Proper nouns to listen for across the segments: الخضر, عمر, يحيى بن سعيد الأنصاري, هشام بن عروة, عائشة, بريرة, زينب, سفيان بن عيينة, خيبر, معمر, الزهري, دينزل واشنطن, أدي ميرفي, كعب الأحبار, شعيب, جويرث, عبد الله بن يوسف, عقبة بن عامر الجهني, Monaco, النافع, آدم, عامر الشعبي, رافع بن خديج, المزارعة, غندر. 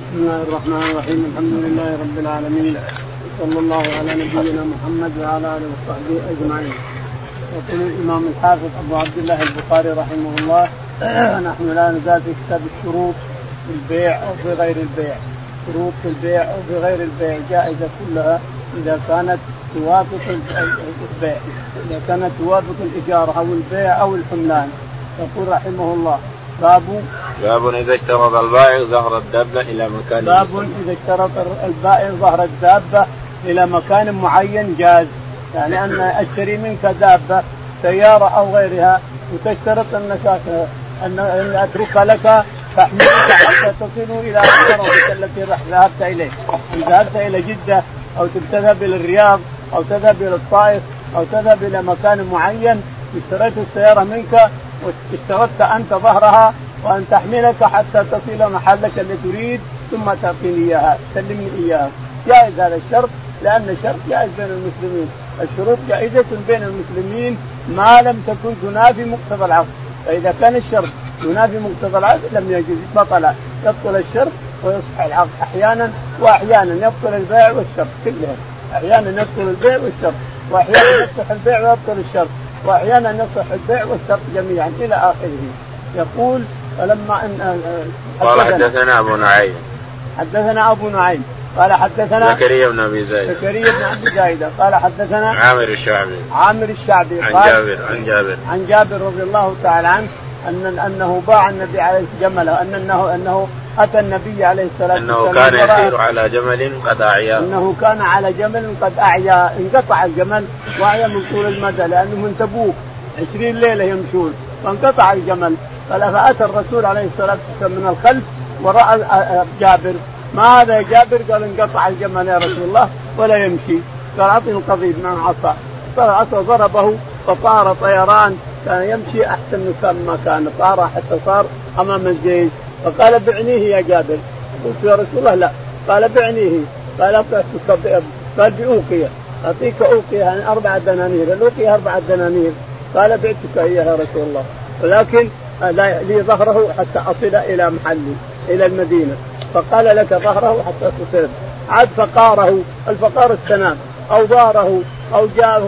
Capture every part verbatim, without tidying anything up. بسم الله الرحمن الرحيم. الحمد لله رب العالمين، صلى الله على نبينا محمد وعلى آله وصحبه أجمعين. يقول الإمام الحافظ أبو عبد الله البخاري رحمه الله: نحن لا نزال في كتاب الشروط في البيع أو في غير البيع. شروط في البيع أو في غير البيع جائزة كلها إذا كانت توافق البيع، إذا كانت توافق الإيجار أو البيع أو الحملان. يقول رحمه الله: باب باب إذا اشترط البائع ظهر الدابة إلى مكان باب إذا اشترط البائع ظهر الدابة إلى مكان معين جاز، يعني أن أشتري منك دابة سيارة أو غيرها وتشترط أنك أن أترك لك فحملك حتى تصلوا إلى الطرف التي ذهبت إليه. إن ذهبت إلى جدة أو تذهب إلى الرياض أو تذهب إلى الطائف أو تذهب إلى مكان معين، اشتريت السيارة منك واشترطت أنت ظهرها وأن تحملك حتى تصل محلك الذي تريد ثم تعطيني إياها، سلمني إياها. جائز هذا الشرط، لأن الشرط جائز بين المسلمين. الشروط جائزة بين المسلمين ما لم تكن تنافي مقتضى العقد، فإذا كان الشرط ينافي مقتضى العقد لم يجوز، بطل، يبطل الشرط ويصح العقد أحيانا، وأحيانا يبطل البيع والشرط كلها، أحيانا يبطل البيع والشرط، وأحيانا يصح البيع ويبطل الشرط، وأحيانا يصح البيع والشرط جميعا إلى آخره. يقول: فلما أن قال حدثنا أبو نعيم حدثنا أبو نعيم قال حدثنا زكريا بن أبي زائدة زكريا بن أبي زائدة قال حدثنا عامر الشعبي عامر الشعبي قال عن جابر عن جابر عن جابر رضي الله تعالى عنه أن أنه باع النبي عليه جمله، أن أنه أنه أتى النبي عليه الصلاة والسلام أنه كان يسير على جمل قد أعيا أنه كان على جمل قد أعيا انقطع الجمل وأعيا من طول المدى، لأنه من تبوك عشرين ليلة يمشون فانقطع الجمل. فأتى الرسول عليه الصلاة والسلام من الخلف ورأى جابر: ما هذا يا جابر؟ قال: انقطع الجمل يا رسول الله ولا يمشي. قال: أعطني القضيب من عصا. فالعصا ضربه فطار طيران، كان يمشي أحسن مما كان، طار حتى صار أمام الجيش. فقال: بعنيه يا جابر. قلت: يا رسول الله لا. قال: بعنيه. قال: قال بأوقية، أعطيك أوقية عن أربعة دنانير، الأوقية أربعة دنانير. قال: بعتك إياها يا رسول الله، ولكن لي ظهره حتى أصل إلى محلي إلى المدينة. فقال: لك ظهره حتى تصل. عاد فقاره، الفقار السنام، أو ظهره أو جاء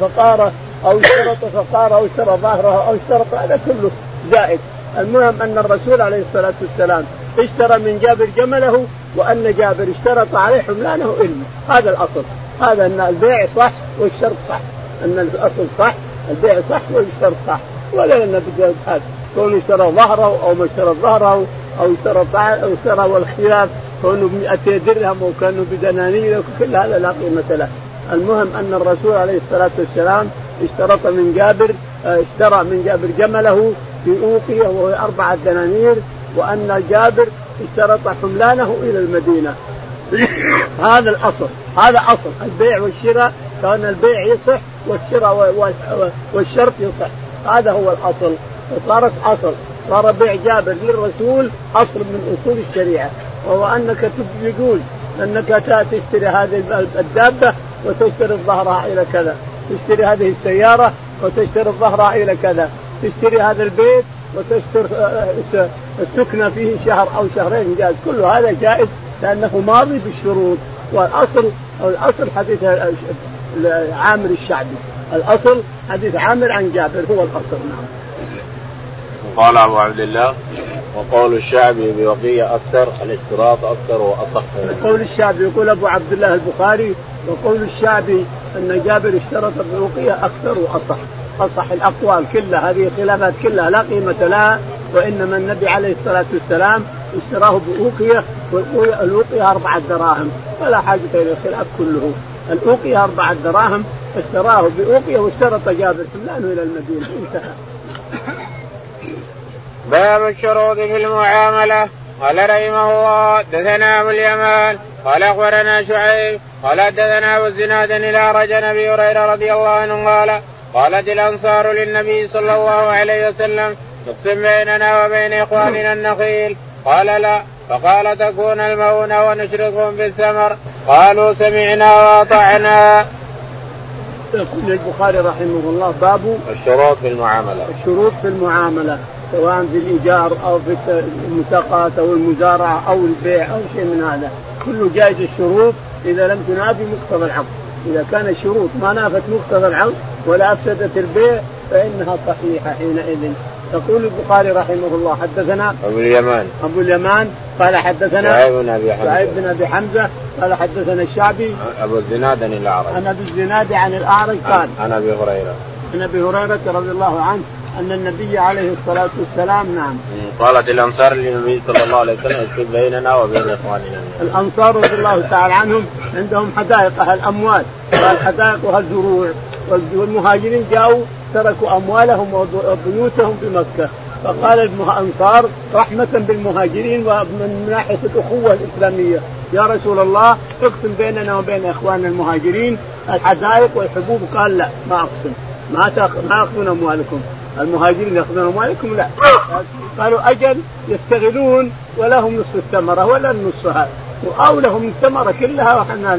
فقاره أو اشترط فقاره أو اشترط ظهره أو اشترط، هذا كله زائد. المهم أن الرسول عليه الصلاة والسلام اشترى من جابر جمله، وأن جابر اشترط عليه حملانه إلمه. هذا الأصل، هذا أن البيع صح والشرط صح، أن الأصل صح، البيع صح والشرط صح، ولا لنا بجوز هذا كونه اشترى ظهره أو ما اشترى ظهره أو اشترى أو اشترى والخلاف كونه بمئتي درهم وكانوا بدنانير، كل هذا لا قيمة له. المهم أن الرسول عليه الصلاة والسلام اشترط من جابر اشترى من جابر جمله بأوقية وهو أربعة دنانير، وأن جابر اشترط حملانه إلى المدينة. هذا الأصل، هذا أصل البيع والشراء، كان البيع يصح والشراء والشرط يصح، هذا هو الأصل. فصارت أصل، صار بيع جابر للرسول أصل من أصول الشريعة، وهو أنك يجوز أنك تشتري هذه الدابة وتشتري ظهرها إلى كذا، تشتري هذه السيارة وتشتري ظهرها إلى كذا، تشتري هذا البيت وتشتري السكنة فيه شهر أو شهرين، جائز، كل هذا جائز لأنه ماضي بالشروط. والأصل الأصل حديث عامر الشعبي، الأصل حديث عامر عن جابر هو الأصل. نعم. قال أبو عبد الله: وقول الشعبي بوقية أكثر، الاشتراط أكثر وأصح. قول الشعبي، يقول أبو عبد الله البخاري: وقول الشعبي أن جابر اشترط بوقية أكثر وأصح. أصح الأقوال كلها، هذه خلافات كلها لا قيمة لها، وإنما النبي عليه الصلاة والسلام اشتراه بأوقية، والأوقية أربعة دراهم، فلا حاجة إلى الخلاف كله. الأوقية أربعة دراهم، اشتراه بأوقية واشترط جابر حملانه إلى المدينة، انتهى. باب الشروط في المعاملة. قال رحمه الله: حدثنا أبو اليمان قال أخبرنا شعيب قال حدثنا أبو الزناد عن الأعرج عن أبي هريرة رضي الله عنه قال: قالت الأنصار للنبي صلى الله عليه وسلم: نقسم بيننا وبين إخواننا النخيل. قال: لا. فقال: تكون المؤونة ونشركهم بالثمر. قالوا: سمعنا وأطعنا. يقول البخاري رحمه الله: باب الشروط في المعاملة. الشروط في المعاملة. سواء في الإيجار أو في المساقات أو المزارعة أو البيع أو شيء من هذا، كله جائز الشروط إذا لم تنافي مقتضى العقد. إذا كان الشروط ما نافت مقتضى العقد ولا أفسدت البيع فإنها صحيحة حينئذ. يقول البخاري رحمه الله حدثنا أبو اليمان أبو اليمان قال حدثنا سعيد بن أبي حمزة قال حدثنا الشعبي أبو الزناد عن الأعرج أنا أبو الزناد عن الأعرج قال أنا أبي هريرة أنا أبي هريرة رضي الله عنه أن النبي عليه الصلاة والسلام نعم قالت الأنصار للنبي صلى الله عليه وسلم اسكت بيننا وبين إخواننا. الأنصار رضي الله تعالى عنهم عندهم حدائق أهل الأموال والحدائق والزروع، والمهاجرين جاءوا تركوا أموالهم وبيوتهم بمكة، فقال الأنصار رحمة بالمهاجرين ومن ناحية الأخوة الإسلامية يا رسول الله اقسم بيننا وبين إخواننا المهاجرين الحدائق والحبوب. قال لا ما أقسم، ما تأخذون أموالكم، المهاجرين يأخذون أموالكم لا. قالوا أجل يستغلون ولهم نصف الثمرة ولا النصفها أو لهم الثمرة كلها وحنا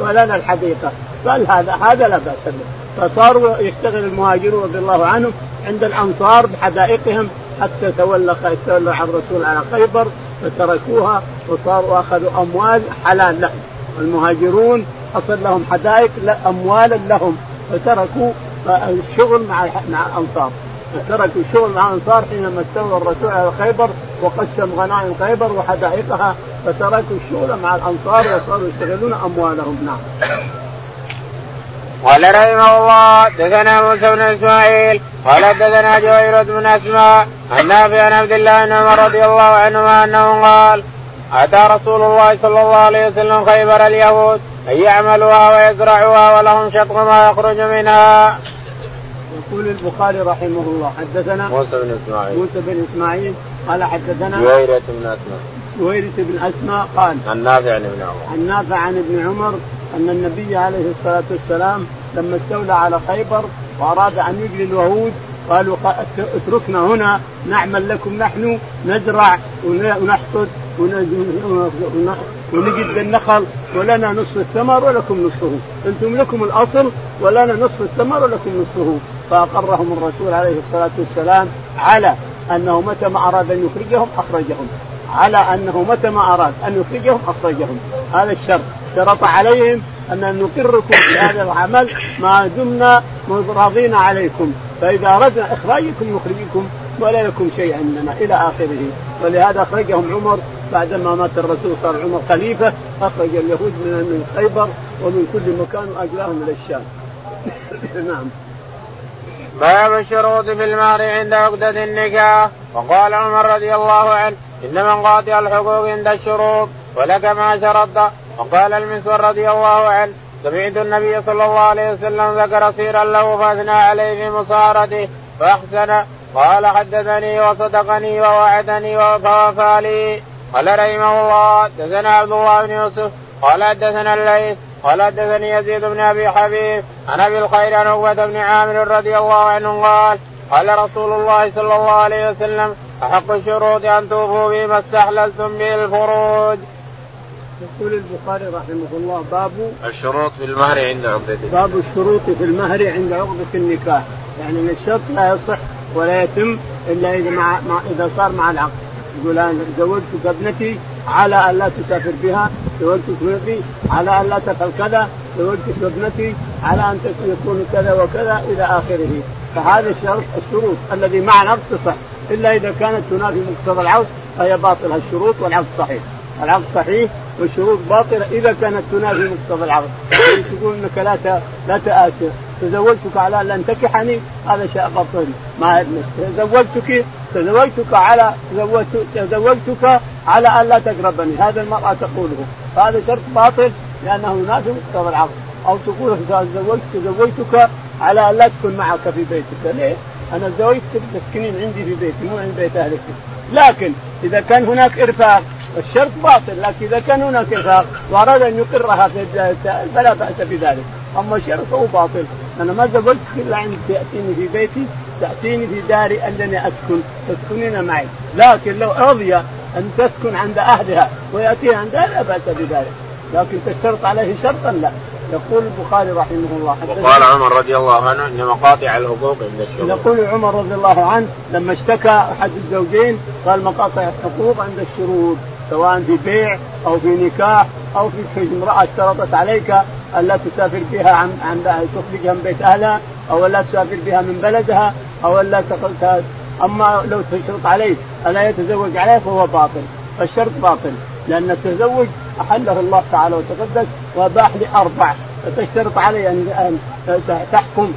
ولنا الحديقة. قال هذا هذا لا بأس به. فصاروا يشتغل المهاجرون رضي الله عنهم عند الأنصار بحدائقهم حتى تولى تولى عن الرسول على خيبر فتركوها وصاروا أخذوا أموال حلال لهم. المهاجرون حصل لهم حدائق أموالا لهم فتركوا الشغل مع مع الأنصار، تركوا الشغل مع الأنصار حينما استولى الرسول على خيبر وقسم غنائم خيبر وحدائقها فتركوا الشغل مع الأنصار وصاروا يشتغلون أموالهم. نعم. قال رحمه الله حدثنا موسى بن إسماعيل قال حدثنا جويرث بن أسماء النافع عن عبد الله بن عمر رضي الله عنهما أنه قال أتى رسول الله صلى الله عليه وسلم خيبر اليهود أن يعملوها ويزرعوها ولهم شق ما يخرج منها. يقول البخاري رحمه الله حدثنا موسى بن إسماعيل موسى بن إسماعيل قال حدثنا جويرث بن أسماء جويرث بن أسماء قال النافع عن ابن عمر النافع عن ابن عمر أن النبي عليه الصلاة والسلام لما استولى على خيبر وأراد أن يجلي اليهود قالوا اتركنا هنا نعمل لكم، نحن نزرع ونحصد ونجد بالنخل ولنا نصف الثمر ولكم نصفه، أنتم لكم الأصل ولنا نصف الثمر ولكم نصفه. فأقرهم الرسول عليه الصلاة والسلام على أنه متى ما أراد أن يخرجهم أخرجهم على أنه متى ما أراد أن يخرجهم أخرجهم هذا الشرط، شرط عليهم أن نقركم في هذا العمل ما دمنا راضين عليكم، فإذا أردنا إخراجكم نخرجكم ولا لكم شيء عندنا إلى آخره. ولهذا أخرجهم عمر بعدما مات الرسول صار عمر خليفة، أخرج اليهود من خيبر ومن كل مكان وأجلاهم إلى الشام. نعم. باب الشروط في المهر عند عقدة النكاح. وقال عمر رضي الله عنه إن من قاطع الحقوق عند الشروط ولك ما شرطت. وقال المسور رضي الله عنه سمعت النبي صلى الله عليه وسلم ذكر صيرا له فأثنى عليه في مصارته فأحسن قال حدثني وصدقني ووعدني ووفى لي. قال رحمه الله حدثنا عبد الله بن يوسف قال حدثنا الليث قال حدثني يزيد بن أبي حبيب عن أبي الخير عن عقبة بن عامر رضي الله عنه قال قال رسول الله صلى الله عليه وسلم أحق الشروط أن توفوا بما استحللتم به الفروج. يقول البخاري رحمه الله باب الشروط في المهر عند عقدة النكاح. باب الشروط في المهر عند عقدة النكاح، يعني الشرط لا يصح ولا يتم إلا إذا مع إذا صار مع العقد. يقول أنا زوجتك ابنتي على أن لا تسافر بها، زوجتك ابنتي على أن لا تفعل كذا، زوجتك ابنتي على أن تكون كذا وكذا إلى آخره. فهذا الشرط الشروط الذي مع العقد تصح إلا إذا كانت تنافي مقتضى العقد فهي باطلة الشروط والعقد صحيح. العقد صحيح والشروط باطلة إذا كانت تنافي مقتضى العقد. تقول إنك لا ت... لا تآثر تزوجتك على أن تنكحني هذا شيء باطل ما تزوجتك تزوجتك على تزوجتك على أن لا تقربني هذا المرأة تقوله هذا شرط باطل لأنه ينافي مقتضى العقد. أو تقول تزوجت تزوجتك على أن لا تكون معك في بيتك، ليه؟ أنا تزوجتك تسكنين عندي في بيتي مو عند بيت أهلك. لكن إذا كان هناك إرفاق الشرط باطل، لكن إذا كان هناك إرفاق وأراد أن يقرها في فلا بأس بذلك، أما الشرط هو باطل. أنا ما زوجتك إلا عندي تأتيني في بيتي تأتيني في داري أنني أسكن تسكنين معي، لكن لو رضي أن تسكن عند أهلها ويأتيها عند أهلها بأس بذلك، لكن تشترط عليه شرطا لا. يقول البخاري رحمه الله. وقال عمر رضي الله عنه إن مقاطع الحقوق عند الشروع. يقول عمر رضي الله عنه لما اشتكى أحد الزوجين قال مقاطع الحقوق عند الشروط، سواء في بيع أو في نكاح أو في امرأة اشترطت عليك ألا تسافر بها عن عن تخرجها من بيت أهلها، أو لا تسافر بها من بلدها، أو لا تقلتها. أما لو تشرط عليك ألا يتزوج عليك فهو باطل، فالشرط باطل، لأن التزوج أحله الله تعالى وتقدس وأباح لأربع، فتشترط علي أن تحكم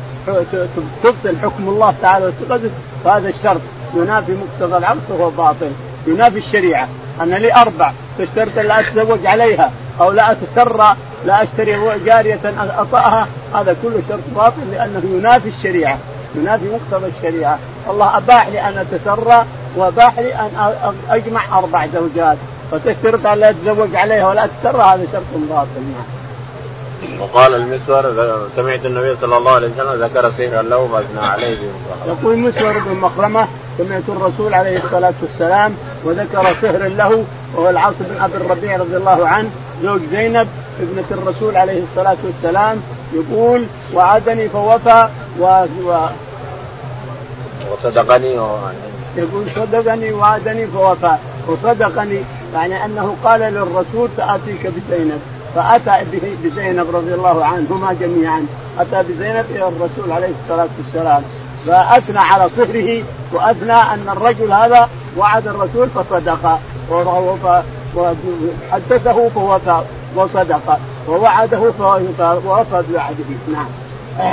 تبطل حكم الله تعالى وتقدس، فهذا الشرط ينافي مقتضى العقد وهو باطل، ينافي الشريعة. أنا لي أربع تشترط لا أتزوج عليها أو لا أتسرى، لا أشتري جارية أطأها، هذا كله شرط باطل لأنه ينافي الشريعة، ينافي مقتضى الشريعة. الله أباح لي أن أتسرى وأباح لي أن أجمع أربع زوجات، فتشترط أن لا أتزوج عليها ولا أتسرى، هذا شرط باطل. وقال المسور سمعت النبي صلى الله عليه وسلم ذكر سهرا له فأثنى عليه. يقول مسور بن مخرمة سمعت الرسول عليه الصلاة والسلام وذكر سهرا له، وهو العاص بن أبي الربيع رضي الله عنه زوج زينب ابنة الرسول عليه الصلاة والسلام، يقول وعدني فوفى و... و... وصدقني و... يقول صدقني وعدني فوفى وصدقني، يعني أنه قال للرسول سأتيك بزينب، فأتى بزينب رضي الله عنهما جميعا، أتى بزينب إلى الرسول عليه الصلاة والسلام، فأثنى على صهره وأثنى أن الرجل هذا وعد الرسول فصدق، وحدثه فوفى وصدق، ووعده فوفى بوعده. نعم.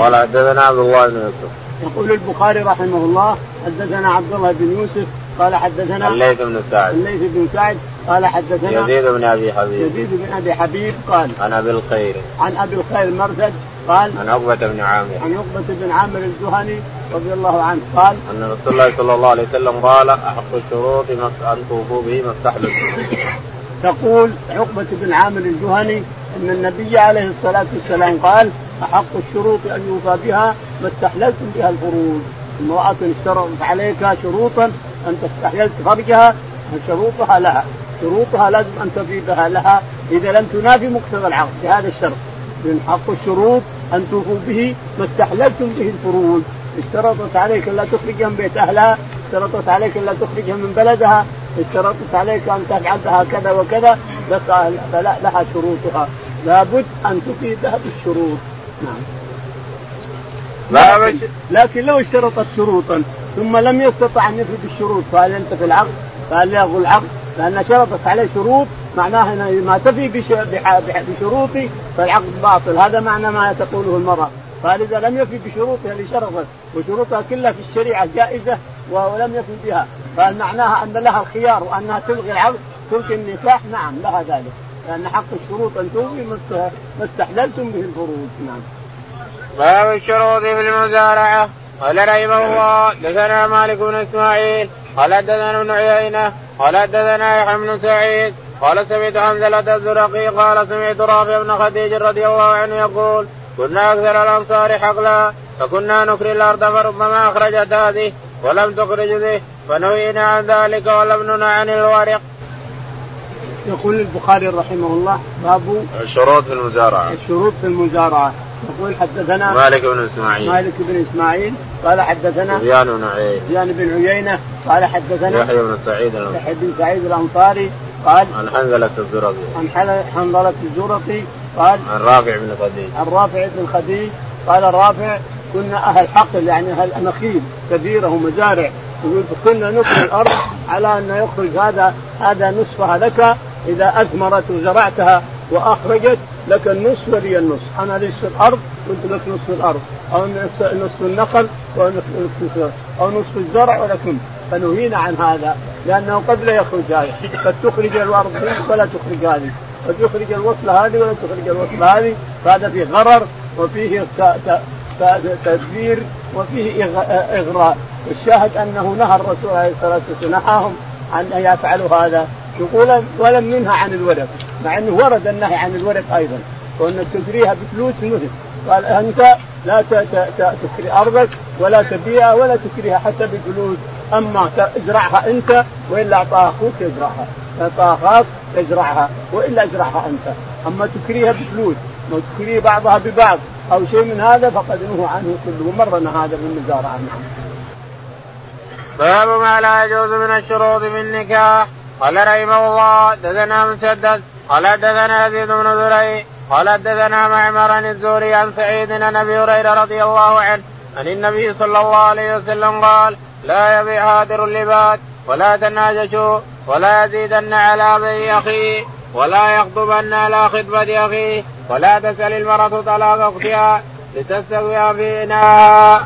قال حدثنا عبد الله بن يوسف. يقول البخاري رحمه الله حدثنا عبد الله بن يوسف قال حدثنا الليث بن سعد الليث بن سعد قال حدثنا يزيد بن أبي حبيب يزيد بن أبي حبيب قال عن أبي الخير عن أبي الخير مرثد قال عن عقبة بن عامر عن عقبة بن عامر الجهني رضي الله عنه قال أن رسول الله صلى الله عليه وسلم قال أحق الشروط أن توفوا به ما استحلفتم. تقول عقبة بن عامر الجهني أن النبي عليه الصلاة والسلام قال أحق الشروط أن يوفى بها ما استحللتم بها الفروج. امرأة اشترطت عليك شروطا أن تستحلل فرجها، شروطها لها، شروطها لازم أن تفيدها لها إذا لم تنافي مقتضى العقد، هذا الشرط. من حق الشروط أن توفوا به ما استحللتم به الفروج. اشترطت عليك ألا تخرجها من بيت أهلها، اشترطت عليك ألا تخرجها من بلدها، اشترطت عليك أن تفعلها كذا وكذا، فلا لها شروطها، لابد أن تفيدها بالشروط. نعم. لكن, لكن لو اشترطت شروطا ثم لم يستطع أن يفيد الشروط، فهل أنت في العقد؟ فهل يغلق العقد؟ لأن شرطت عليه شروط معناها أن ما تفي بشروطي فالعقد باطل، هذا معنى ما تقوله المرأة. فإذا لم يفي بشروطها اللي شرطت وشروطها كلها في الشريعة جائزة ولم يفي بها، فمعناها أن لها الخيار وأنها تلغي العقد، تلغي النكاح. نعم لها ذلك، لأن حق الشروط أن توفي ما استحللتم به الفروج. نعم. باب الشروط في المزارعة. قال رحمه الله دثنا مالك بن إسماعيل قال دثنا بن عيينة قال دثنا يحيى بن سعيد قال سمعت حمزة الزرقي قال سمعت رافع بن خديج رضي الله عنه يقول كنا أكثر الأنصار حقلا فكنا نكري الأرض فربما أخرجت هذه ولم تخرج ذه فنهينا عن ذلك ولمننا عن الورق. يقول البخاري رحمه الله باب الشروط في المزارعة. الشروط في المزارعة. يقول حدثنا مالك بن إسماعيل مالك بن إسماعيل قال حدثنا سفيان بن عيينة سفيان بن عيينة قال حدثنا يحيى بن سعيد يحيى بن سعيد الأنصاري قال عن حنظلة الزرقي عن حنظلة الزرقي قال عن رافع بن خديج عن رافع بن خديج قال رافع كنا أهل حقل، يعني أهل أناخيل كبيرة ومزارع، كنا نقل الأرض على أن يخرج هذا هذا نصفها لك إذا أثمرت وزرعتها وأخرجت لك النصف ولي النصف، أنا لي نصف الأرض وأنت لك نصف الأرض، أو نصف النخل أو نصف الزرع ولكم. فنهينا عن هذا لأنه قد لا يخرج هذا، قد تخرج الأرض ولا تخرج هذه، قد يخرج الوصل هذه ولا تخرج الوصل هذه، فهذا فيه غرر وفيه تدبير وفيه إغراء. والشاهد أنه نهى الرسول عليه الصلاة والسلام نهاهم عن أن يفعلوا هذا. يقول ولم منها عن الورق، مع أنه ورد النهي عن الورق أيضا، وأن تجريها بفلوس نهي، قال أنت لا تكري أرضك ولا تبيعها ولا تكريها حتى بفلوس، أما تزرعها أنت وإلا أعطاها أخوك يزرعها، أعطاها أخاك يزرعها وإلا أزرعها أنت، أما تكريها بفلوس مشتري بعضها ببعض أو شيء من هذا فقد نهى عنه كله، ومرنا هذا من المزارع عنه. باب ما لا يجوز من الشروط بالنكاح. قال رحمه الله دثنا مسدد قال دثنا يزيد بن زريع قال دثنا معمر عن الزهري عن سعيد عن أبي هريرة رضي الله عنه أن النبي صلى الله عليه وسلم قال لا يبيع هادر اللباد ولا تناجشوا ولا يزيدن على بيع أخيه ولا يخطبن على خطبة أخيه ولا تسأل المرأة طلاق أختها لتستوي بينها.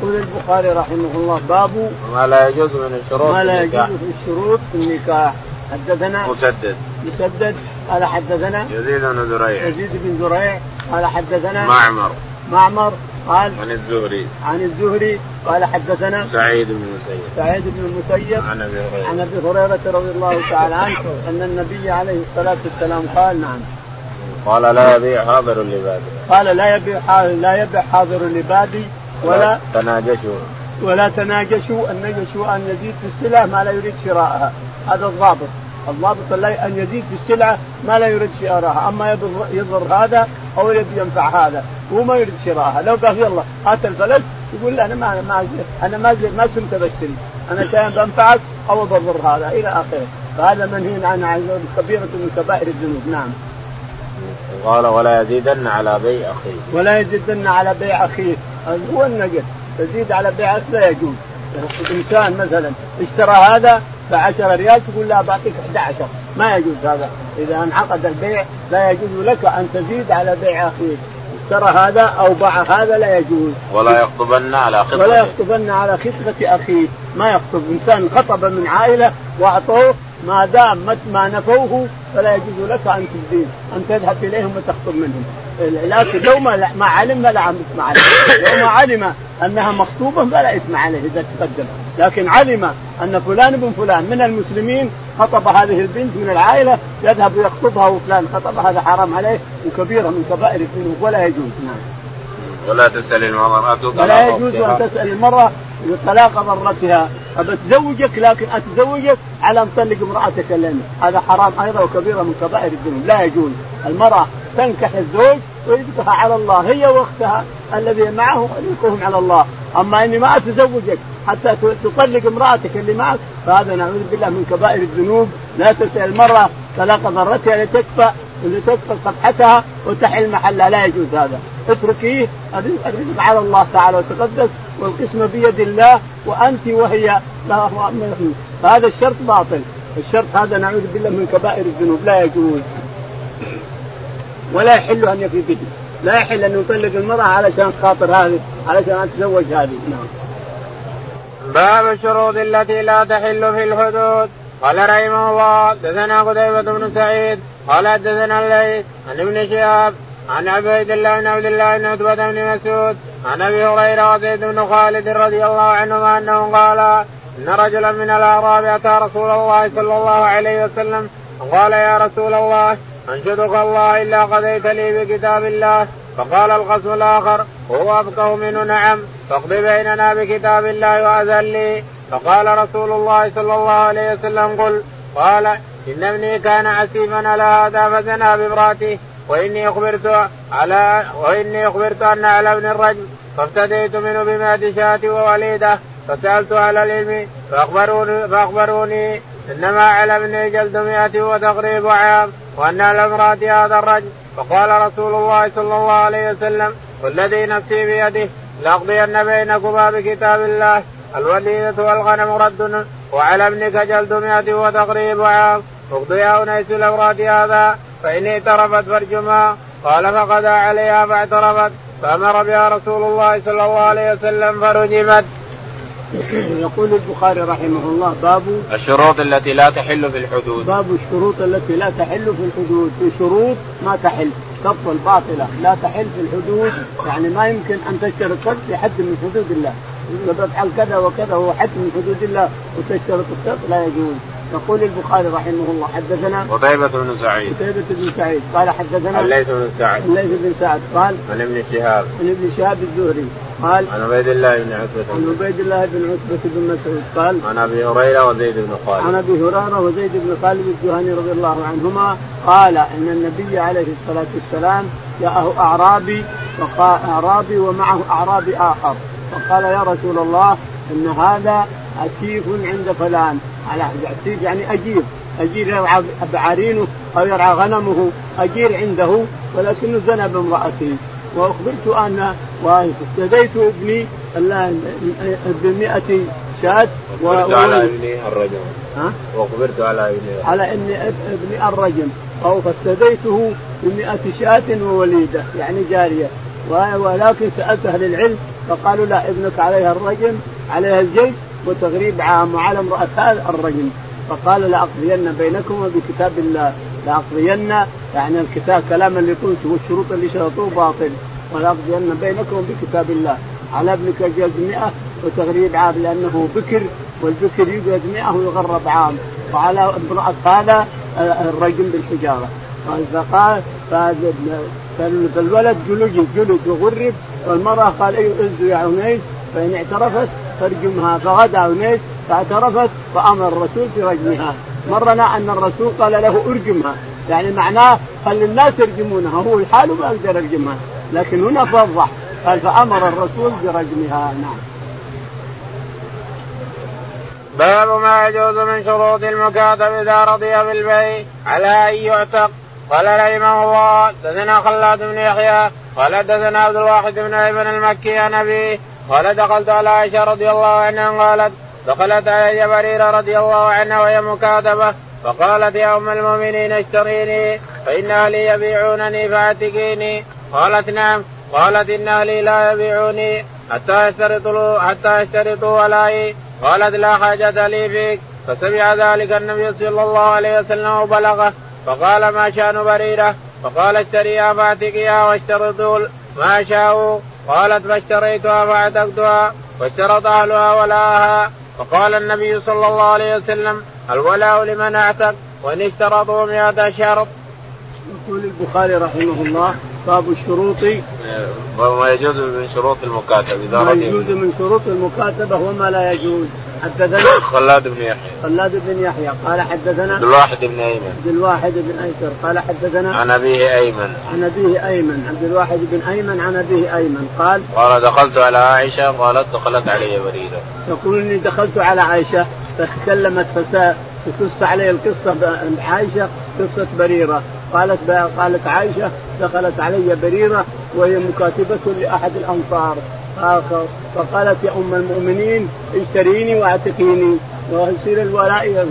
يقول البخاري رحمه الله باب ما لا يجوز من الشروط ما لا يجوز من الشروط في النكاح. حدثنا مسدد مسدد قال حدثنا يزيد بن زريع يزيد بن زريع قال حدثنا معمر معمر قال عن الزهري عن الزهري قال حدثنا سعيد بن المسيب سعيد بن المسيب عن أبي هريرة عن أبي هريرة رضي الله تعالى عنه أن النبي عليه الصلاة والسلام قال نعم قال لا يبيع حاضر لبادي قال لا يبيع لا يبيع حاضر لبادي ولا تناجشوا ولا تناجشوا النجشوا أن يزيد في السلعة ما لا يريد شراءها. هذا الضابط الضابط لا أن يزيد في السلعة ما لا يريد شراءها، أما يضر هذا أو ينفع هذا هو ما يريد شراءها. لو قال يلا هات الفلس يقول له أنا ما ما أنا ما ما سمت بشتري أنا شيئا بنفعك أو بضر هذا إلى آخره، فهذا منهي عنه عن كبيرة من كبائر الذنوب. نعم. قال ولا يزيدن على بيع أخيه ولا يزيدن على بيع أخيه هو النجد. تزيد على بيع أخيه لا يجوز. الإنسان مثلا اشترى هذا بعشرة ريال تقول لا بعطيك أحد عشر، ما يجوز هذا. إذا انعقد البيع لا يجوز لك أن تزيد على بيع أخيك. اشترى هذا أو باع هذا لا يجوز. ولا يخطبن على خطبة ولا يخطبن على خطبة أخيه. ما يخطب إنسان خطب من عائلة وأعطوه ما دام ما نفوه فلا يجوز لك أن تزيد أن تذهب إليهم وتخطب منهم. لكن لو ما ما علم لا يسمع عليه، لو ما علم أنها مخطوبة فلا إثم عليه إذا تقدم، لكن علم أن فلان بن فلان من المسلمين خطب هذه البنت من العائلة يذهب يخطبها وفلان خطب، هذا حرام عليه وكبيرة من كبائر الذنوب ولا يجوز. ولا تسأل المرأة ولا يجوز أن تسأل المرأة طلاق ضرتها. أتزوجك لكن أتزوجك على أن تطلق امرأتك لنا، هذا حرام أيضا وكبيرة من كبائر الذنوب لا يجوز. المرأة تنكح الزوج ويبقها على الله هي واختها الذي معه يبقهم على الله، أما إني ما أتزوجك حتى تطلق امرأتك اللي معك فهذا نعوذ بالله من كبائر الذنوب. لا تسأل المرأة طلاق ضرتها لتكفى لتكفى صفحتها وتحل محلها، لا يجوز هذا. اتركيه الرزق على الله تعالى وتقدس والقسم بيد الله وأنت وهي لا أمره. فهذا الشرط باطل، الشرط هذا نعوذ بالله من كبائر الذنوب لا يجوز. ولا يحل أن يفي به، لا يحل أن يطلق المرأة علشان خاطر هذه علشان تتزوج هذه. نعم. باب الشروط التي لا تحل في الحدود. قال رحمه الله دثنا قتيبة بن سعيد قال دثنا الليث عن ابن شهاب عن عبيد الله بن عبد الله بن عتبة بن مسعود عن أبي هريرة وزيد بن خالد رضي الله عنهما أنه قال إن رجلا من الأعراب أتى رسول الله صلى الله عليه وسلم قال يا رسول الله أنشدك الله إلا قضيت لي بكتاب الله، فقال القسم الآخر وهو أفقه منه نعم فاقض بيننا بكتاب الله وأذن لي. فقال رسول الله صلى الله عليه وسلم قل قال إن ابني كان عسيفا على هذا فزنى بامرأته وإني أخبرت على وإني أخبرت أن على ابن الرجل فافتديت منه بمائة شاة ووليدة فسألت على العلم فأخبروني, فأخبروني إنما على ابني جلد مائة وتقريب عام وأن على امرأة هذا الرجل. فقال رسول الله صلى الله عليه وسلم والذي نفسي بيده لأقضين بينكما بكتاب الله الوليدة والغنم رد وعلى ابنك جلد مائة وتقريب عام اقضيها أنيس لامرأة هذا فإن اعترفت فرجمها. قال فقضى عليها فاعترفت فأمر بها رسول الله صلى الله عليه وسلم فرجمت. يقول البخاري رحمه الله باب الشروط التي لا تحل في الحدود. باب الشروط التي لا تحل في الحدود، في شروط ما تحل شرط الباطلة لا تحل في الحدود، يعني ما يمكن أن تشترط شرط لحد من حدود الله، إذا تفعل كذا وكذا هو حد من حدود الله وتشترط الشرط لا يجوز. يقول البخاري رحمه الله حدثنا قتيبة بن سعيد قتيبة بن سعيد قال حدثنا الليث بن سعد الليث بن سعد قال عن ابن شهاب عن ابن شهاب الزهري قال عن عبيد الله بن عتبة عن عبيد الله بن عتبة بن مسعود قال عن أبي هريرة وزيد بن خالد عن أبي هريرة وزيد بن خالد الجهني رضي الله عنهما قال إن النبي عليه الصلاة والسلام جاءه أعرابي وقال أعرابي ومعه أعرابي آخر فقال يا رسول الله إن هذا عتيق عند فلان على عتيق يعني أجير أجير يرعى بعارينه أو يرعى غنمه أجير عنده ولكنه زنى بامرأته وأخبرت أنا واستديت ابني بمئة شاة وأخبرت على ابني الرجم ها؟ وأخبرت على ابني على أن ابني الرجم أو فاستديته بمئة شاة ووليدة يعني جارية ولكن سألت أهل العلم فقالوا لا ابنك عليها الرجم عليها الجيش وتغريب عام وعلى امرأتها الرجم فقال لأقضين بينكم بكتاب الله لأقضين يعني الكتاب كلام اللي قلته والشروط اللي شرطوه باطل ولأقضين بينكم بكتاب الله على ابنك جلد مئة وتغريب عام لأنه بكر والبكر يجلد مئة ويغرب عام وعلى امرأة هذا الرجم بالحجارة فقال فالولد جلد جلد وغرب والمرأة قال أي أنزوا يا عنيس فإن اعترفت فرجمها فغدا عنيس فاعترفت فأمر الرسول برجمها مرنا أن الرسول قال له أرجمها يعني معناه خلي الناس يرجمونها هو الحال ما أقدر أرجمها لكن هنا فضح قال فأمر الرسول برجمها. نعم. باب ما يجوز من شروط المكاتب إذا رضي بالبيع على أن يعتق. قال رحمه الله دثنا خلاد بن يحيى قال دثنا عبد الواحد بن ابن المكي نبي قال دخلت على عائشة رضي الله عنها قالت دخلت علي بريرة رضي الله عنها وهي مكاتبة فقالت يا أم المؤمنين اشتريني فإن أهلي يبيعونني فاعتقيني قالت نعم قالت إن أهلي لا يبيعوني حتى يشترطوا حتى يشترطوا علي قالت لا حاجة لي فيك فسمع ذلك النبي صلى الله عليه وسلم وبلغه فقال ما شأن بريرة فقال اشتريها فاعتقيها واشترطوا ما شاءوا قالت فاشتريتها فاعتقتها واشترط أهلها ولاها فقال النبي صلى الله عليه وسلم الولاء لمن اعتق وإن اشترطوا مئة شرط. يقول البخاري رحمه الله باب الشروط وما يجوز من شروط المكاتبة ما يجوز من شروط المكاتبة وما لا يجوز. حدثنا خلاد بن يحيى خلاد بن يحيى قال حدثنا عبد الواحد بن أيمن عبد الواحد بن أيسر قال حدثنا عن أبيه أيمن عن أبيه أيمن عبد الواحد بن أيمن عن أبيه أيمن قال قال دخلت على عائشة قالت دخلت علي بريرة يقول إني دخلت على عائشة فتكلمت فساء تقص علي القصة عائشة قصة بريرة قالت قالت عائشة دخلت علي بريرة وهي مكاتبة لأحد الأنصار فقالت يا أم المؤمنين اشتريني واعتقيني ويصير الولاء لي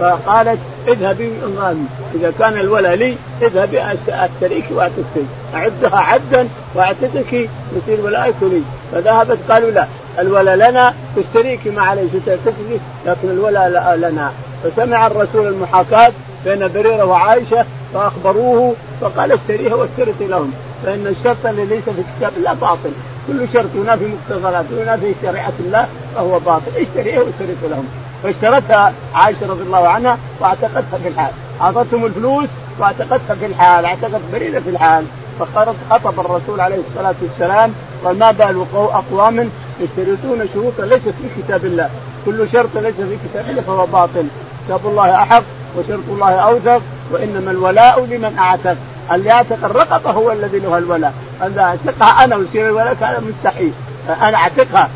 فقالت اذهبي أمامي إذا كان الولاء لي اذهبي أشتريك واعتقيك أعدها عدا واعتقيك يصير ولاء لي فذهبت قالوا لا الولاء لنا تشتريكي ما عليك تعتقيك لكن الولاء لنا فسمع الرسول المحاكاة بين بريرة وعائشة فأخبروه فقال اشتريها واشترطي لهم فإن الشرط اللي ليس في كتاب الله باطل كل شرط هنا في مقتضيات هنا في شريعة الله فهو باطل اشتريها واشترطي لهم فاشترتها عائشة رضي الله عنها واعتقدتها في الحال أعطتهم الفلوس واعتقدتها في الحال اعتقدت بريرة في الحال فقالت خطب الرسول عليه الصلاة والسلام وما بال أقوام يشترطون شروطا ليست في كتاب الله كل شرط ليس في كتاب الله فهو باطل كتاب الله أحق وشرط الله أوثق وإنما الولاء لمن أعتق اللي أعتق الرقبة هو الذي له الولاء أنا أعتقها أنا وسير الولاء هذا مستحيل أنا أعتقها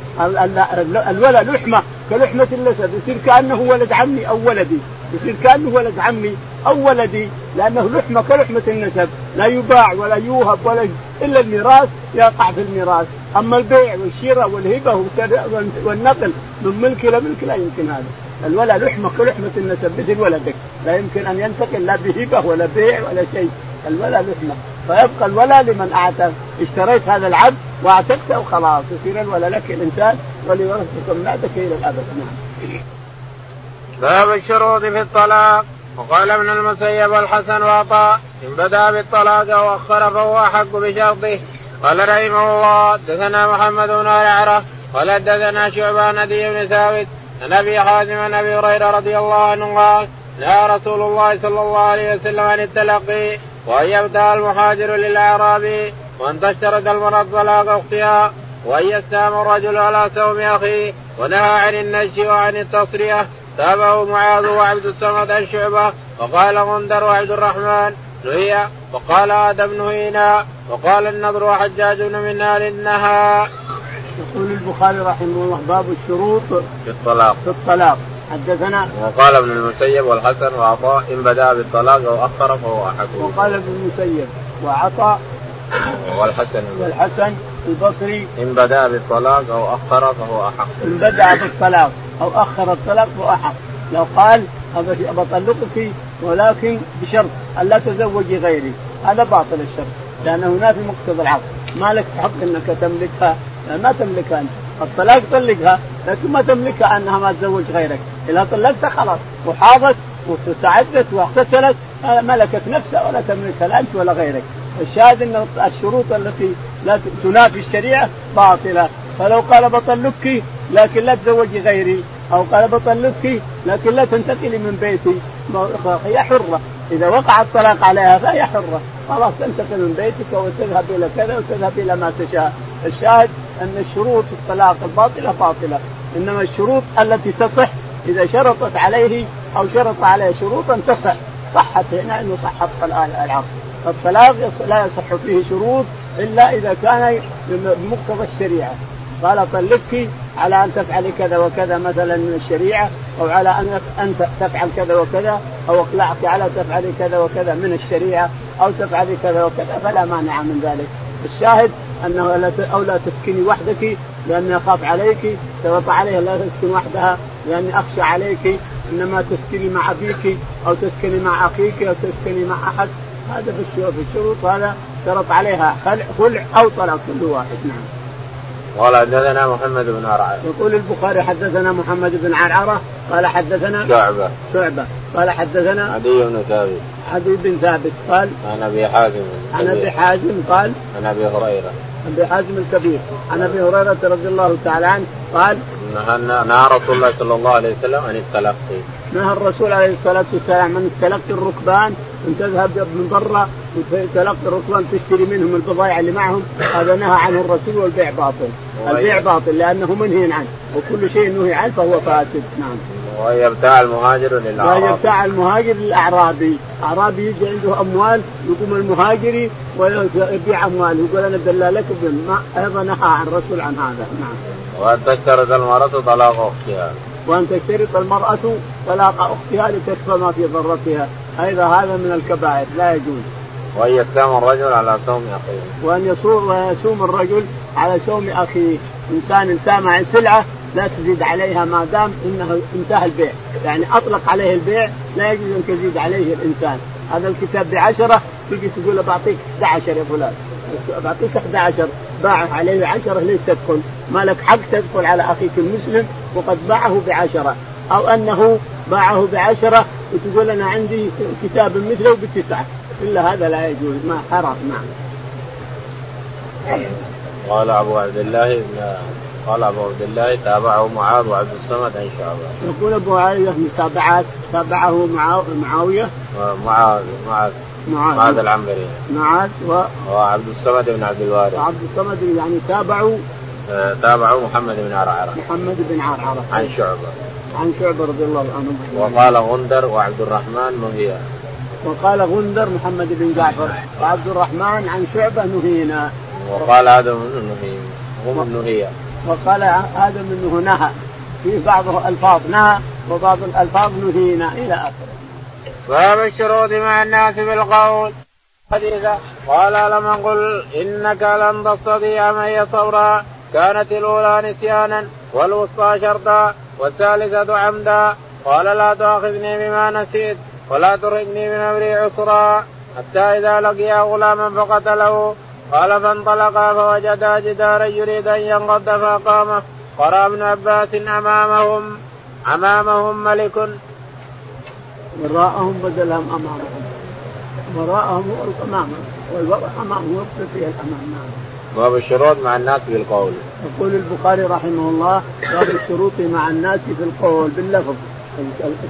الولاء لحمة كلحمة الأسد يصير كأنه ولد عمي أو ولدي يصير كأنه ولد عمي أو ولدي لأنه لحمة كلحمة النسب لا يباع ولا يوهب ولا إلا الميراث يقع في الميراث أما البيع والشراء والهبة والنقل من ملك إلى ملك لا يمكن هذا الولا لحمة كلحمة النسب مثل ولدك لا يمكن أن ينتقل لا بهبة ولا بيع ولا شيء الولا لحمة فيبقى الولا لمن أعتق اشتريت هذا العبد واعتقته وخلاص يصير الولا لك الإنسان ولورثتكم نعتك إلى الأبد. نعم. باب الشروط في الطلاق. وقال ابن المسيب الحسن وعطاء إن بدأ بالطلاق وأخر فهو أحق بشرطه. قال رحمه الله دثنا محمد بن الأعرج قال دثنا شعبان دي بن ثابت عن أبي حازم عن أبي هريرة رضي الله عنه قال نهى رسول الله صلى الله عليه وسلم عن التلقي وأن يبتاع المهاجر للأعرابي وأن تشترط المرأة طلاق أختها وأن يستام الرجل على سوم أخيه، ونهى عن النجش وعن التصرية. تابعه معاذ وعبد الصمد عن شعبة، وقال غندر وعبد الرحمن نهي، وقال آدم نهينا، وقال النضر وحجاج بن منال نهى. يقول البخاري رحمه الله: باب الشروط في الطلاق. في الطلاق حدثنا وقال ابن المسيب والحسن وعطاء إن بدأ بالطلاق أو أخر فهو أحق. وقال ابن المسيب وعطاء والحسن والحسن البصري: إن بدأ بالطلاق أو أخر فهو أحق. إن بدأ بالطلاق أو أخر الطلاق فهو أحق. لو قال بطلقك ولكن بشرط أن لا تزوجي غيري، هذا باطل الشرط، لأنه هناك مقتضى العقد، ما لك حق أنك تملكها، ما تملكها أنت. الطلاق طلقها لكن ما تملكها أنها ما تزوج غيرك. إذا طلقتها خلاص وحاضت وتساعدت واحتسلت، ملكت نفسها ولا تملكها أنت ولا غيرك. الشاهد أن الشروط التي لا تنافي الشريعة باطلة. فلو قال بطلقك لكن لا تزوجي غيري، أو قال بطلقك لكن لا تنتقلي من بيتي، هي حرة. إذا وقع الطلاق عليها فهي حرة، خلاص تنتقل من بيتك وتذهب إلى كذا وتذهب إلى ما تشاء. الشاهد أن الشروط الطلاق الباطلة باطلة، إنما الشروط التي تصح إذا شرطت عليه أو شرط عليها شروطا تصح، صحت هنا إنه صحت العقد. الطلاق لا يصح فيه شروط إلا إذا كان بمقتضى الشريعة. قال طلقك على أن تفعل كذا وكذا مثلا من الشريعة، أو على أن أن تفعل كذا وكذا، أو أقلعك على تفعل كذا وكذا من الشريعة، أو تفعل كذا وكذا، فلا مانع من ذلك. الشاهد أنه أو لا تسكني وحدك لأني أخاف عليك، توقع عليها لا تسكن وحدها لأني أخشى عليك، إنما تسكني مع أبيك أو تسكني مع أخيك أو تسكني مع أحد، هذا في الشروط، هذا شرط عليها خلع أو طلاق كل واحد. نعم. قال حدثنا محمد بن عرعرة. يقول البخاري: حدثنا محمد بن عرعرة قال حدثنا شعبة شعبة قال حدثنا عدي بن ثابت عدي بن ثابت قال عن أبي حازم عن أبي حازم قال عن أبي هريرة أبي حازم الكبير عن أبي هريرة رضي الله تعالى عنه قال: نهى رسول الله صلى الله عليه وسلم عن التلقي. نهى الرسول عليه الصلاة والسلام عن تلقي الركبان، أن تذهب من ضرة وتلقي الركبان تشتري منهم البضائع اللي معهم، هذا نهى عنه الرسول. والبيع باطل، البيع باطل لأنه منهي عنه، وكل شيء نهي عنه فهو فاسد. نعم. ويبتاع المهاجر للأعرابي. ويبتاع المهاجر للأعرابي، أعرابي يجي عنده أموال يقوم المهاجري ويبيع أموال، يقول أنا دلالك بالماء، هذا نهى عن الرسول عن هذا. نعم. وأن تشترط المرأة طلاق أختها. وأن تشترط المرأة طلاق أختها لتكفى ما في ضرتها، أيضا هذا من الكبائر لا يجوز. وأن يصوم الرجل على صوم أخيه. وأن يصوم الرجل على صوم أخيه. إنسان سامع عن سلعة لا تزيد عليها ما دام إنه انتهى البيع، يعني أطلق عليه البيع لا يجوز أن تزيد عليه الإنسان. هذا الكتاب بعشرة، تجي تقول بعطيك أحد عشر يا فلان، بعطيك أحد عشر، باع عليه عشرة، ليش تدخل؟ ما لك حق تدخل على أخيك المسلم وقد باعه بعشرة، أو أنه باعه بعشرة وتقول أنا عندي كتاب مثله بتسعة، إلا هذا لا يجوز، ما حرام. نعم. قال أبو عبد الله قال أبو عبد الله تابعه معاذ وعبد الصمد عن شعبة. يقول أبو عبد الله تابعه معاوية معاذ معاذ معاذ العنبري معاذ و... وعبد الصمد بن عبد الوارث عبد الصمد، يعني تابعوا تابعوا محمد بن عرعرة محمد بن عرعرة عن شعبة عن شعبة رضي الله عنه. وقال غندر وعبد الرحمن نهينا. وقال غندر محمد بن جعفر وعبد الرحمن عن شعبة نهينا. وقال آدم نهينا نهينا وقال آدم أنه نهى، في بعض الألفاظ نهى وبعض الألفاظ نهينا إلى آخره. باب الشروط مع الناس بالقول. حديثة قال: لم أقل إنك لن تستطيع معي صبرا. كانت الأولى نسيانا، والوسطى شرطا، والثالثة عمدا. قال: لا تأخذني بما نسيت، ولا ترهقني من أمري عسرا. حتى إذا لقيا غلاما فقتله، قال فانطلقا فوجدا جدارا يريد أن ينقض فأقامه. قرأ ابن عباس أمامهم أمامهم ملك وراءهم بدلهم أمامهم، وراءهم أمامهم والوراء أمامهم وقت فيها الأمام. باب الشروط مع الناس بالقول. يقول البخاري رحمه الله: باب الشروط مع الناس بالقول باللفظ.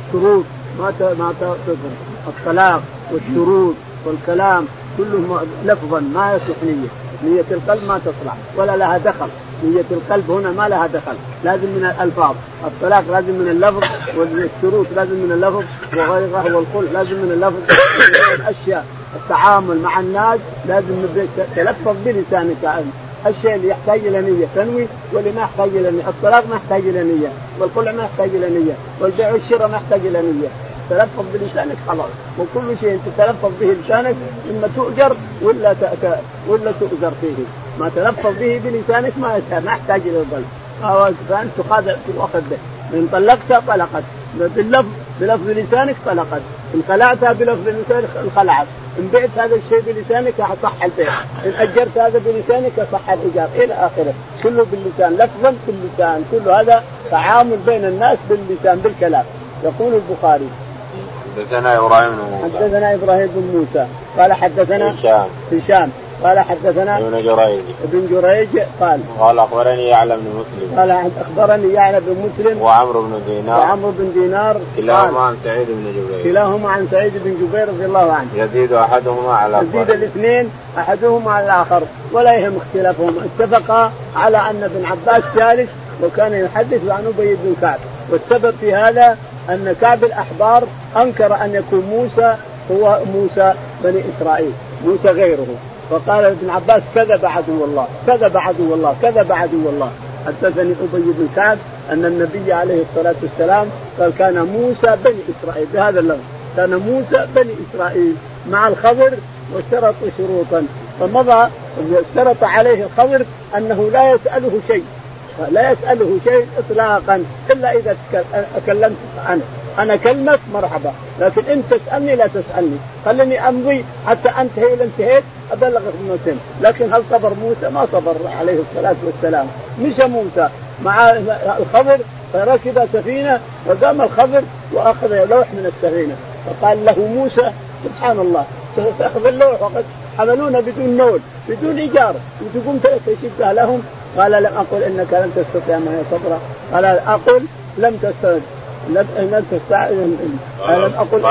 الشروط ما ت... ما ت... الطلاق والشروط والكلام كله لفظا، ما يصلح نية نية القلب ما تصلح ولا لها دخل، نية القلب هنا ما لها دخل، لازم من الألفاظ، الطلاق لازم من اللفظ، والشروط لازم من اللفظ، وغيرها والخلع لازم من اللفظ، الأشياء التعامل مع الناس لازم تلفظ بلسانك. الشيء اللي يحتاج إلى نية تنوي، واللي ما يحتاج إلى نية، الطلاق ما يحتاج إلى نية، والخلع ما يحتاج إلى نية، والبيع والشراء ما يحتاج إلى نية، تلفظ بلسانك خلاص. وكل شيء انت تلفظ به لسانك اما تؤجر ولا تأكل ولا تؤجر فيه، ما تلفظ به بلسانك ما يحتاج الى القلب، فانت تخاذع تؤخذ به. ان طلقتها طلقت باللفظ بلفظ لسانك طلقت، ان خلعتها بلفظ لسانك انخلعت، ان بعت هذا الشيء بلسانك صح البيع، ان اجرت هذا بلسانك صح الايجار، الى اخره. كله باللسان، لفظا باللسان، كل هذا تعامل بين الناس باللسان بالكلام. يقول البخاري حدثنا إبراهيم بن موسى حدثنا إبراهيم بن موسى قال حدثنا هشام هشام قال حدثنا ابن جريج ابن جريج قال قال أخبرني يعلى بن مسلم قال أخبرني يعلى بن مسلم وعمرو بن دينار وعمرو بن دينار كلاهما عن سعيد بن جبير كلاهما عن سعيد بن جبير رضي الله عنه. يزيد أحدهما على يزيد الاثنين أحدهما على الآخر ولا يهم اختلافهم، اتفقا على أن ابن عباس ثالث وكان يحدث عن أبي بن كعب. والسبب في هذا أن كعب الأحبار أنكر أن يكون موسى هو موسى بني إسرائيل، موسى غيره، فقال ابن عباس كذب عدو الله كذب عدو الله كذب عدو الله. حدثني أبي بن كعب أن النبي عليه الصلاة والسلام قال كان موسى بني إسرائيل بهذا اللفظ، كان موسى بني إسرائيل مع الخضر واشترط شروطا، فمضى اشترط عليه الخضر أنه لا يسأله شيء لا يسأله شيء إطلاقا إلا إذا أكلمت عنه، أنا كلمت مرحبا، لكن أنت تسألني لا تسألني، خلني أمضي حتى أنتهي إلى انتهيت أبلغك المتن. لكن هل صبر موسى؟ ما صبر عليه الصلاة والسلام، مشى موسى مع الخضر فركب سفينة وقام الخضر وأخذ لوح من السفينة، فقال له موسى سبحان الله تأخذ اللوح وقد حملونا بدون نول بدون إيجار وتقوم تشبه لهم. قال لم أقل إنك لم تستطيع معي صبرا، قال أقل لم تستطيع لم لم تستطيع لم أقل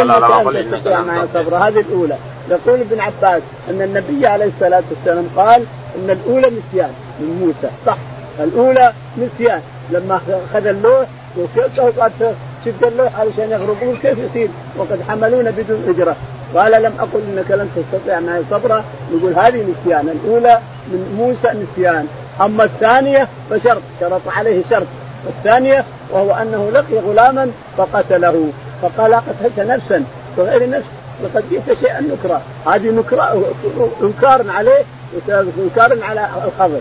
إنك لم تستطيع معي صبرا. هذه الأولى. يقول ابن عباس أن النبي عليه الصلاة والسلام قال إن الأولى نسيان من موسى، صح الأولى نسيان، لما أخذ اللوح وقعد شد اللوح علشان يغرقون كيف يصير وقد حملونا بدون إجرة، قال لم أقل إنك لم تستطيع معي صبرا. يقول هذه نسيان، الأولى من موسى نسيان. أما الثانية فشرط شرط عليه شرط، الثانية وهو أنه لقي غلاما فقتله فقال قتلت نفسا وغير نفس لقد جئت شيئا نكرا، هذه نكرا انكار عليه انكار على الخضر.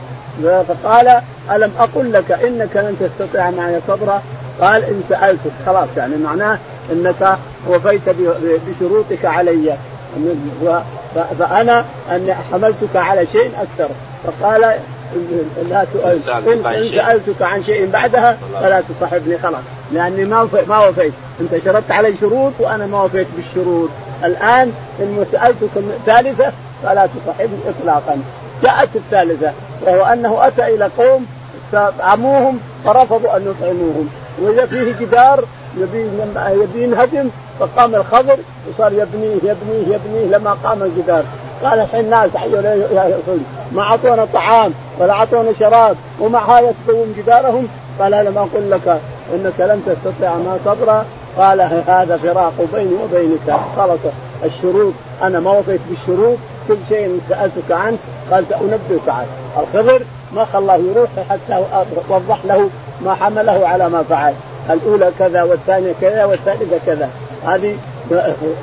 فقال ألم أقل لك إنك لن تستطيع معي صبرا، قال إن سألتك خلاص، يعني معناه إنك وفيت بشروطك علي فأنا أن حملتك على شيء أكثر، فقال لا تؤل إن سألتك عن شيء بعدها فلا تصاحبني خلاص، لأني ما ما وفيت، أنت شرطت علي شروط وأنا ما وفيت بالشروط، الآن إن سألتك ثالثة فلا تصاحبني إطلاقا. جاءت الثالثة وهو أنه أتى إلى قوم عموهم فرفضوا أن يطعموهم، وإذا فيه جدار يبي ينهدم، فقام الخضر وصار يبنيه يبنيه يبنيه لما قام الجدار، قال الحين ناس ما عطونا طعام ولا عطونا شراب ومع هذا يطوون جدارهم، قال لم أقل لك إنك لم تستطيع ما صبرا، قال هذا فراق بيني وبينك خلص الشروط، أنا ما وفيت بالشروط، كل شيء سألتك عنه قال سأنبهك عنه. الخضر ما خلاه يروح حتى وضح له ما حمله على ما فعل، الأولى كذا والثانية كذا والثالثة كذا. هذه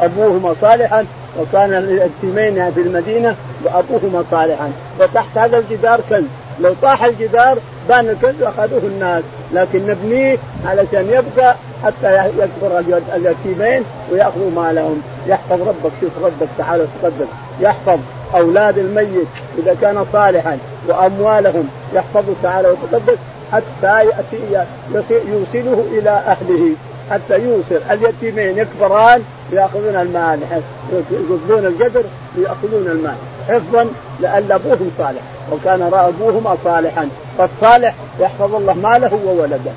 أبوهما صالحا وكان اليتيمين في المدينة وأبوهما صالحا، فتحت هذا الجدار كنز، لو طاح الجدار بان الكنز وأخذوه الناس، لكن نبنيه علشان يبقى حتى يكبر اليتيمين ويأخذوا مالهم. يحفظ ربك، شوف ربك تعالى تقدم، يحفظ أولاد الميت إذا كان صالحا وأموالهم يحفظه تعالى وتقدس حتى يأتي يوصله إلى أهله، حتى يوصل اليتيمين يكبران يأخذون المال، يقبلون القدر ويأخذون المال، حفظا لأن أبوهم صالح وكان رأى أبوهما صالحا، فالصالح يحفظ الله ماله وولده.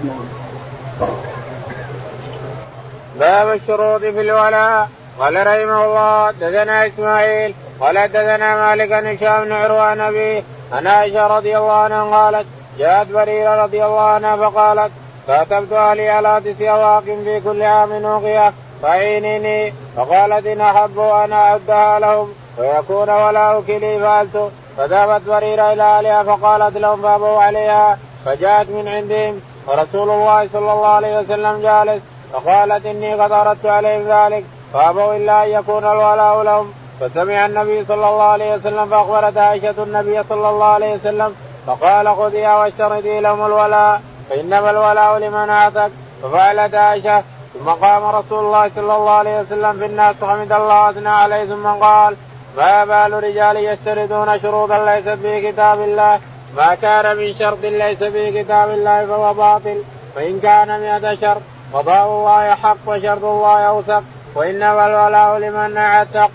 باب الشروط في الولاء. قال رحمه الله دثنا إسماعيل قال دثنا مالك عن هشام بن عروة عن أبيه عن عائشة رضي الله عنها قالت جاءت بريرة رضي الله عنها فقالت فأتبت أهلي على تسع أواق في كل عام أوقية فعينيني، فقالت إن أحبوا أن أعدها لهم ويكون ولا أكلي فألت. فذهبت بريرة إلى أهلها فقالت لهم فأبوا عليها، فجاءت من عندهم ورسول الله صلى الله عليه وسلم جالس، فقالت إني قد أردت عليهم ذلك فأبوا إلا أن يكون الولاء لهم. فسمع النبي صلى الله عليه وسلم فأخبرت عائشة النبي صلى الله عليه وسلم فقال خذيها واشترطي لهم الولاء فإنما الولاء لمن أعتق. ففعلت عائشة. ثم قام رسول الله صلى الله عليه وسلم في الناس فحمد الله وأثنى عليه ثم قال ما بال رجال يشترطون شروطا ليست في كتاب الله، ما كان من شرط ليس في كتاب الله فهو باطل، فإن كان مئة شرط قضاء الله حق وشرط الله أوثق، وإنما الولاء لمن أعتق.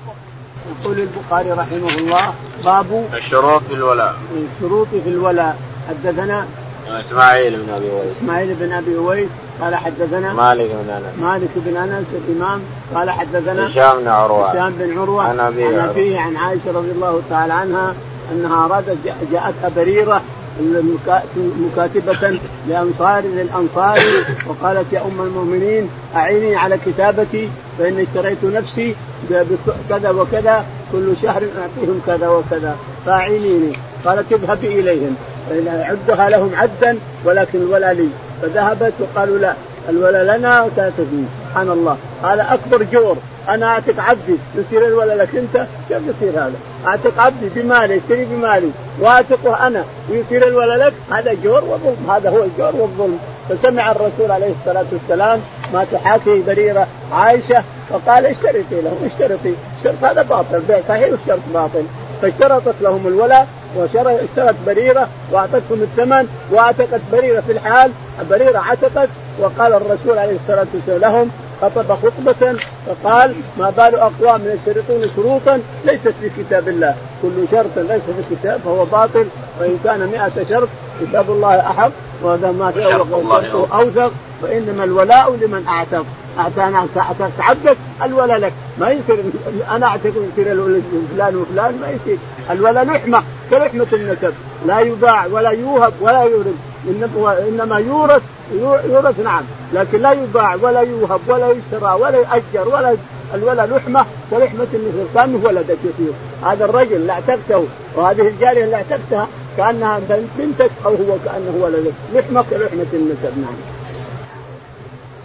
يقول البخاري رحمه الله باب الشروط في الولاء. الشروط في الولاء. حدثنا إسماعيل بن أبي ويس إسماعيل بن أبي ويس قال حدثنا مالك بن أنس مالك بن أنس الإمام قال حدثنا هشام بن عروة هشام بن عروة عن أبيه عن عائشة رضي الله تعالى عنها أنها أرادت جاءتها بريرة مكاتبة لأنصار للأنصار وقالت يا أم المؤمنين أعيني على كتابتي فإني اشتريت نفسي بكذا وكذا كل شهر أعطيهم كذا وكذا فأعينيني. قالت اذهبي إليهم عدها لهم عدا ولكن الولا لي. فذهبت وقالوا لا الولا لنا وتأتذني. سبحان الله هذا أكبر جور. أنا أعتق عبدي يصير الولا لك أنت كيف يصير هذا؟ أعتق عبدي بمالي يشتري بمالي وأعتقه أنا ويصير الولا لك، هذا جور وظلم. هذا هو الجور والظلم. فسمع الرسول عليه الصلاة والسلام ما تحاكي بريرة عائشة فقال اشترطي لهم اشترطي شرط هذا باطل صحيح الشرط باطل. فاشترطت لهم الولاء واشترت بريرة واعطتهم الثمن واعتقت بريرة في الحال بريرة عتقت. وقال الرسول عليه الصلاة والسلام لهم خطب خطبة فقال ما بال أقوام يشترطون شروطا ليست في كتاب الله كل شرط ليس في الكتاب فهو باطل وإن كان مئة شرط كتاب الله أحب وهذا ما فيه أوثق فإنما الولاء لمن أعتق. أعتقنا تعبدك الولا لك ما يصير أنا أعتقد يصير فلان وفلان ما يصير. الولا لحمة كلحمة النسب لا يباع ولا يوهب ولا يورث إنما يورث يورث نعم لكن لا يباع ولا يوهب ولا يشترى ولا يؤجر ولا الولا لحمة كلحمة النسب. كان ولدك يصير هذا الرجل اللي اعتقته وهذه الجارية اللي اعتقتها كأنها بنتك أو هو كأنه ولدك لحمة كلحمة النسب. نعم.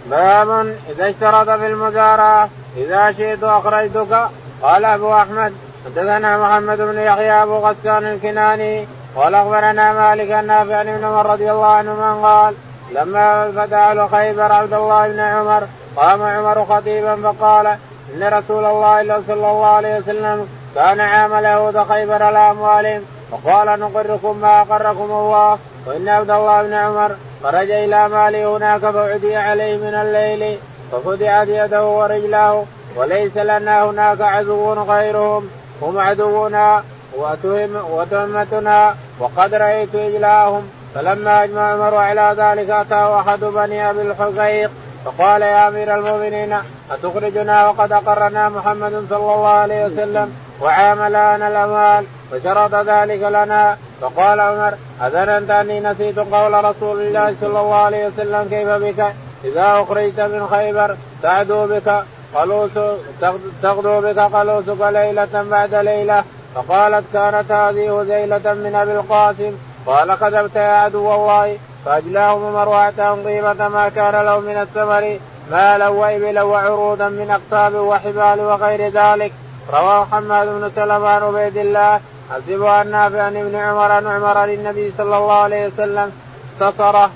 باب إذا اشترط في المزارعة إذا شئت أخرجتك. قال أبو أحمد حدثنا محمد بن يحيى أبو غسان الكناني قال أخبرنا مالك النافع عن ابن عمر رضي الله عنهما قال لما فتح خيبر عبد الله بن عمر قام عمر خطيبا فقال إن رسول الله صلى الله عليه وسلم كان عامل يهود خيبر الأموال فقال نقركم ما أقركم الله وإن عبد الله بن عمر فرجع إلى مالي هناك فعدي عليه من الليل فخدعت يده ورجله وليس لنا هناك عدو غيرهم هم عدونا وتهمتنا وقد رأيت إجلاهم. فلما أجمع عمر على ذلك أتاه أحد بني أبي الحقيق فقال يا أمير المؤمنين أتخرجنا وقد أقرنا محمد صلى الله عليه وسلم وعاملنا الأموال فشرط ذلك لنا. فقال عمر أذننت أني نسيت قول رسول الله صلى الله عليه وسلم كيف بك إذا أخرجت من خيبر تعدو بك تغدو بك قلوسك ليلة بعد ليلة. فقالت كانت هذه هزيلة من أبي القاسم قال كذبت يا عدو الله. فأجلاهم عمر وآتاهم قيمة ما كان له من الثمر مالا وإبلا وعروضا من أقطاب وحبال وغير ذلك. رواه حماد بن سلمة عن عبيد الله حسبه النافع عن ابن عمر أن عمر للنبي صلى الله عليه وسلم اختصره.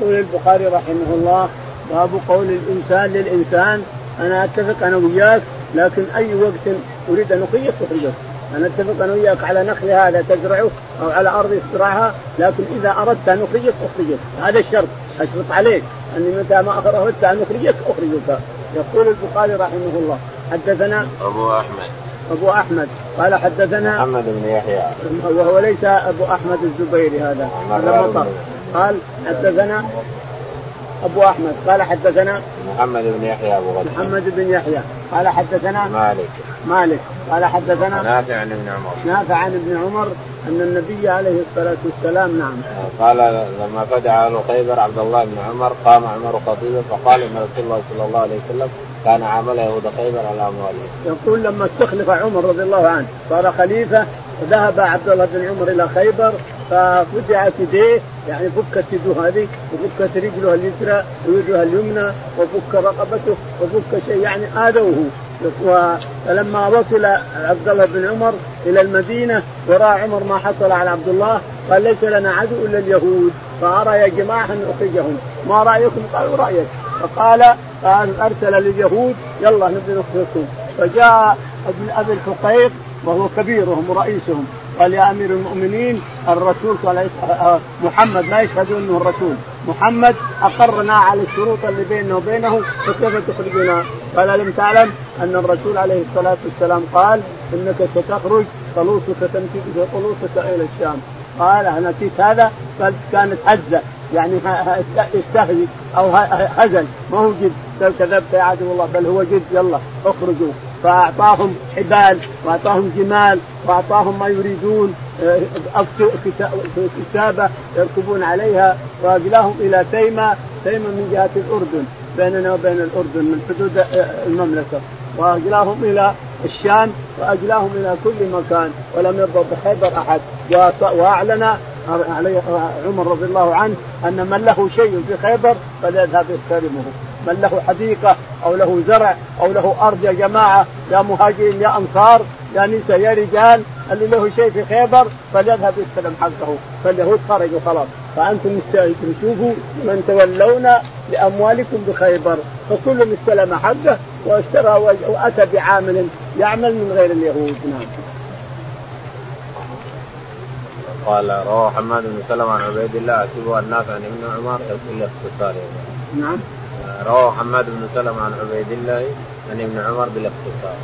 يقول البخاري رحمه الله باب قول الإنسان للإنسان أنا أتفق أنا وياك لكن أي وقت أريد أن أخيك أخرجك. أنا أتفق أنا وياك على نخل هذا تزرعه أو على أرض تزرعها لكن إذا أردت أن أخرجك أخرجك هذا الشرط أشرط عليك أني متى ما أردت أن أخرجك أخرجك. يقول البخاري رحمه الله حدثنا أبو أحمد أبو أحمد قال حدثنا محمد بن يحيى وهو ليس أبو أحمد الزبيري هذا هذا مطر. قال حدثنا أبو أحمد قال حدثنا محمد بن يحيى أبو غسان محمد بن يحيى قال حدثنا مالك مالك قال حدثنا نافع عن ابن عمر نافع عن ابن عمر أن النبي عليه الصلاة والسلام نعم قال لما فدع أهل خيبر عبد الله بن عمر قام عمر خطيبا فقال إن رسول الله صلى الله عليه وسلم كان عامل يهود خيبر على أموالهم. يقول لما استخلف عمر رضي الله عنه صار خليفة ذهب عبد الله بن عمر إلى خيبر ففدعت يديه يعني فكت يده هذيك وفكت رجله اليسرى ويده اليمنى وفك رقبته وفك شيء يعني آذوه. فلما وصل عبد الله بن عمر إلى المدينة ورأى عمر ما حصل على عبد الله قال ليس لنا عدو إلا اليهود فأرى يا جماعة أن أخرجهم ما رأيكم؟ قالوا رأيك. فقال قال أرسل لليهود يلا نبدأ نخرجكم. فجاء ابن أبي الحقيق وهو كبيرهم ورئيسهم قال يا أمير المؤمنين الرسول محمد لا يشهد أنه الرسول محمد أقرنا على الشروط اللي بيننا وبينه فكيف تخرجنا؟ قال لم تعلم أن الرسول عليه الصلاة والسلام قال إنك ستخرج طلوسك تنتهي طلوسك إلى الشام. قال أنا نسيت هذا. قال كانت هزة يعني استهزئ أو هزل ما هو جد كذبت يا عدو الله بل هو جد يلا اخرجوا. فأعطاهم حبال وأعطاهم جمال وأعطاهم ما يريدون كتابة يركبون عليها واجلاهم إلى تيمة تيمة من جهة الأردن بيننا وبين الأردن من حدود المملكة واجلاهم إلى الشام وأجلاهم إلى كل مكان ولم يرضى بخيبر أحد. وأعلن عمر رضي الله عنه أن من له شيء في خيبر فليذهب يحترمه من له حديقة أو له زرع أو له أرض. يا جماعة يا مهاجرين يا أنصار يا نساء يا رجال اللي له شيء في خيبر فليذهب يستلم حقه. فاليهود خرجوا خلاص فأنتم تشوفوا من تولون لأموالكم بخيبر فكل استلم حقه واشترى وأتى بعامل يعمل من غير اليهود. قال رواه حماد بن سلمة عن عبيد الله أسيبه النافع عن ابن عمر يقول اختصاره. نعم رواه حماد بن سلمة عن عبيد الله عن ابن عمر بالاختصار.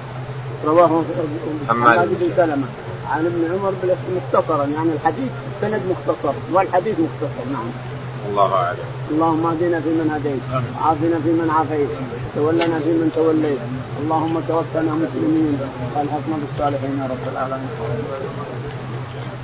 رواه حماد بن سلمة عن ابن عمر بالاختصار يعني الحديث سند مختصر والحديث مختصر. نعم الله أعلم. اللهم اهدنا فيمن هديت وعافنا فيمن عافيت تولنا فيمن توليت اللهم توفنا مسلمين والحقنا بالصالحين يا رب العالمين.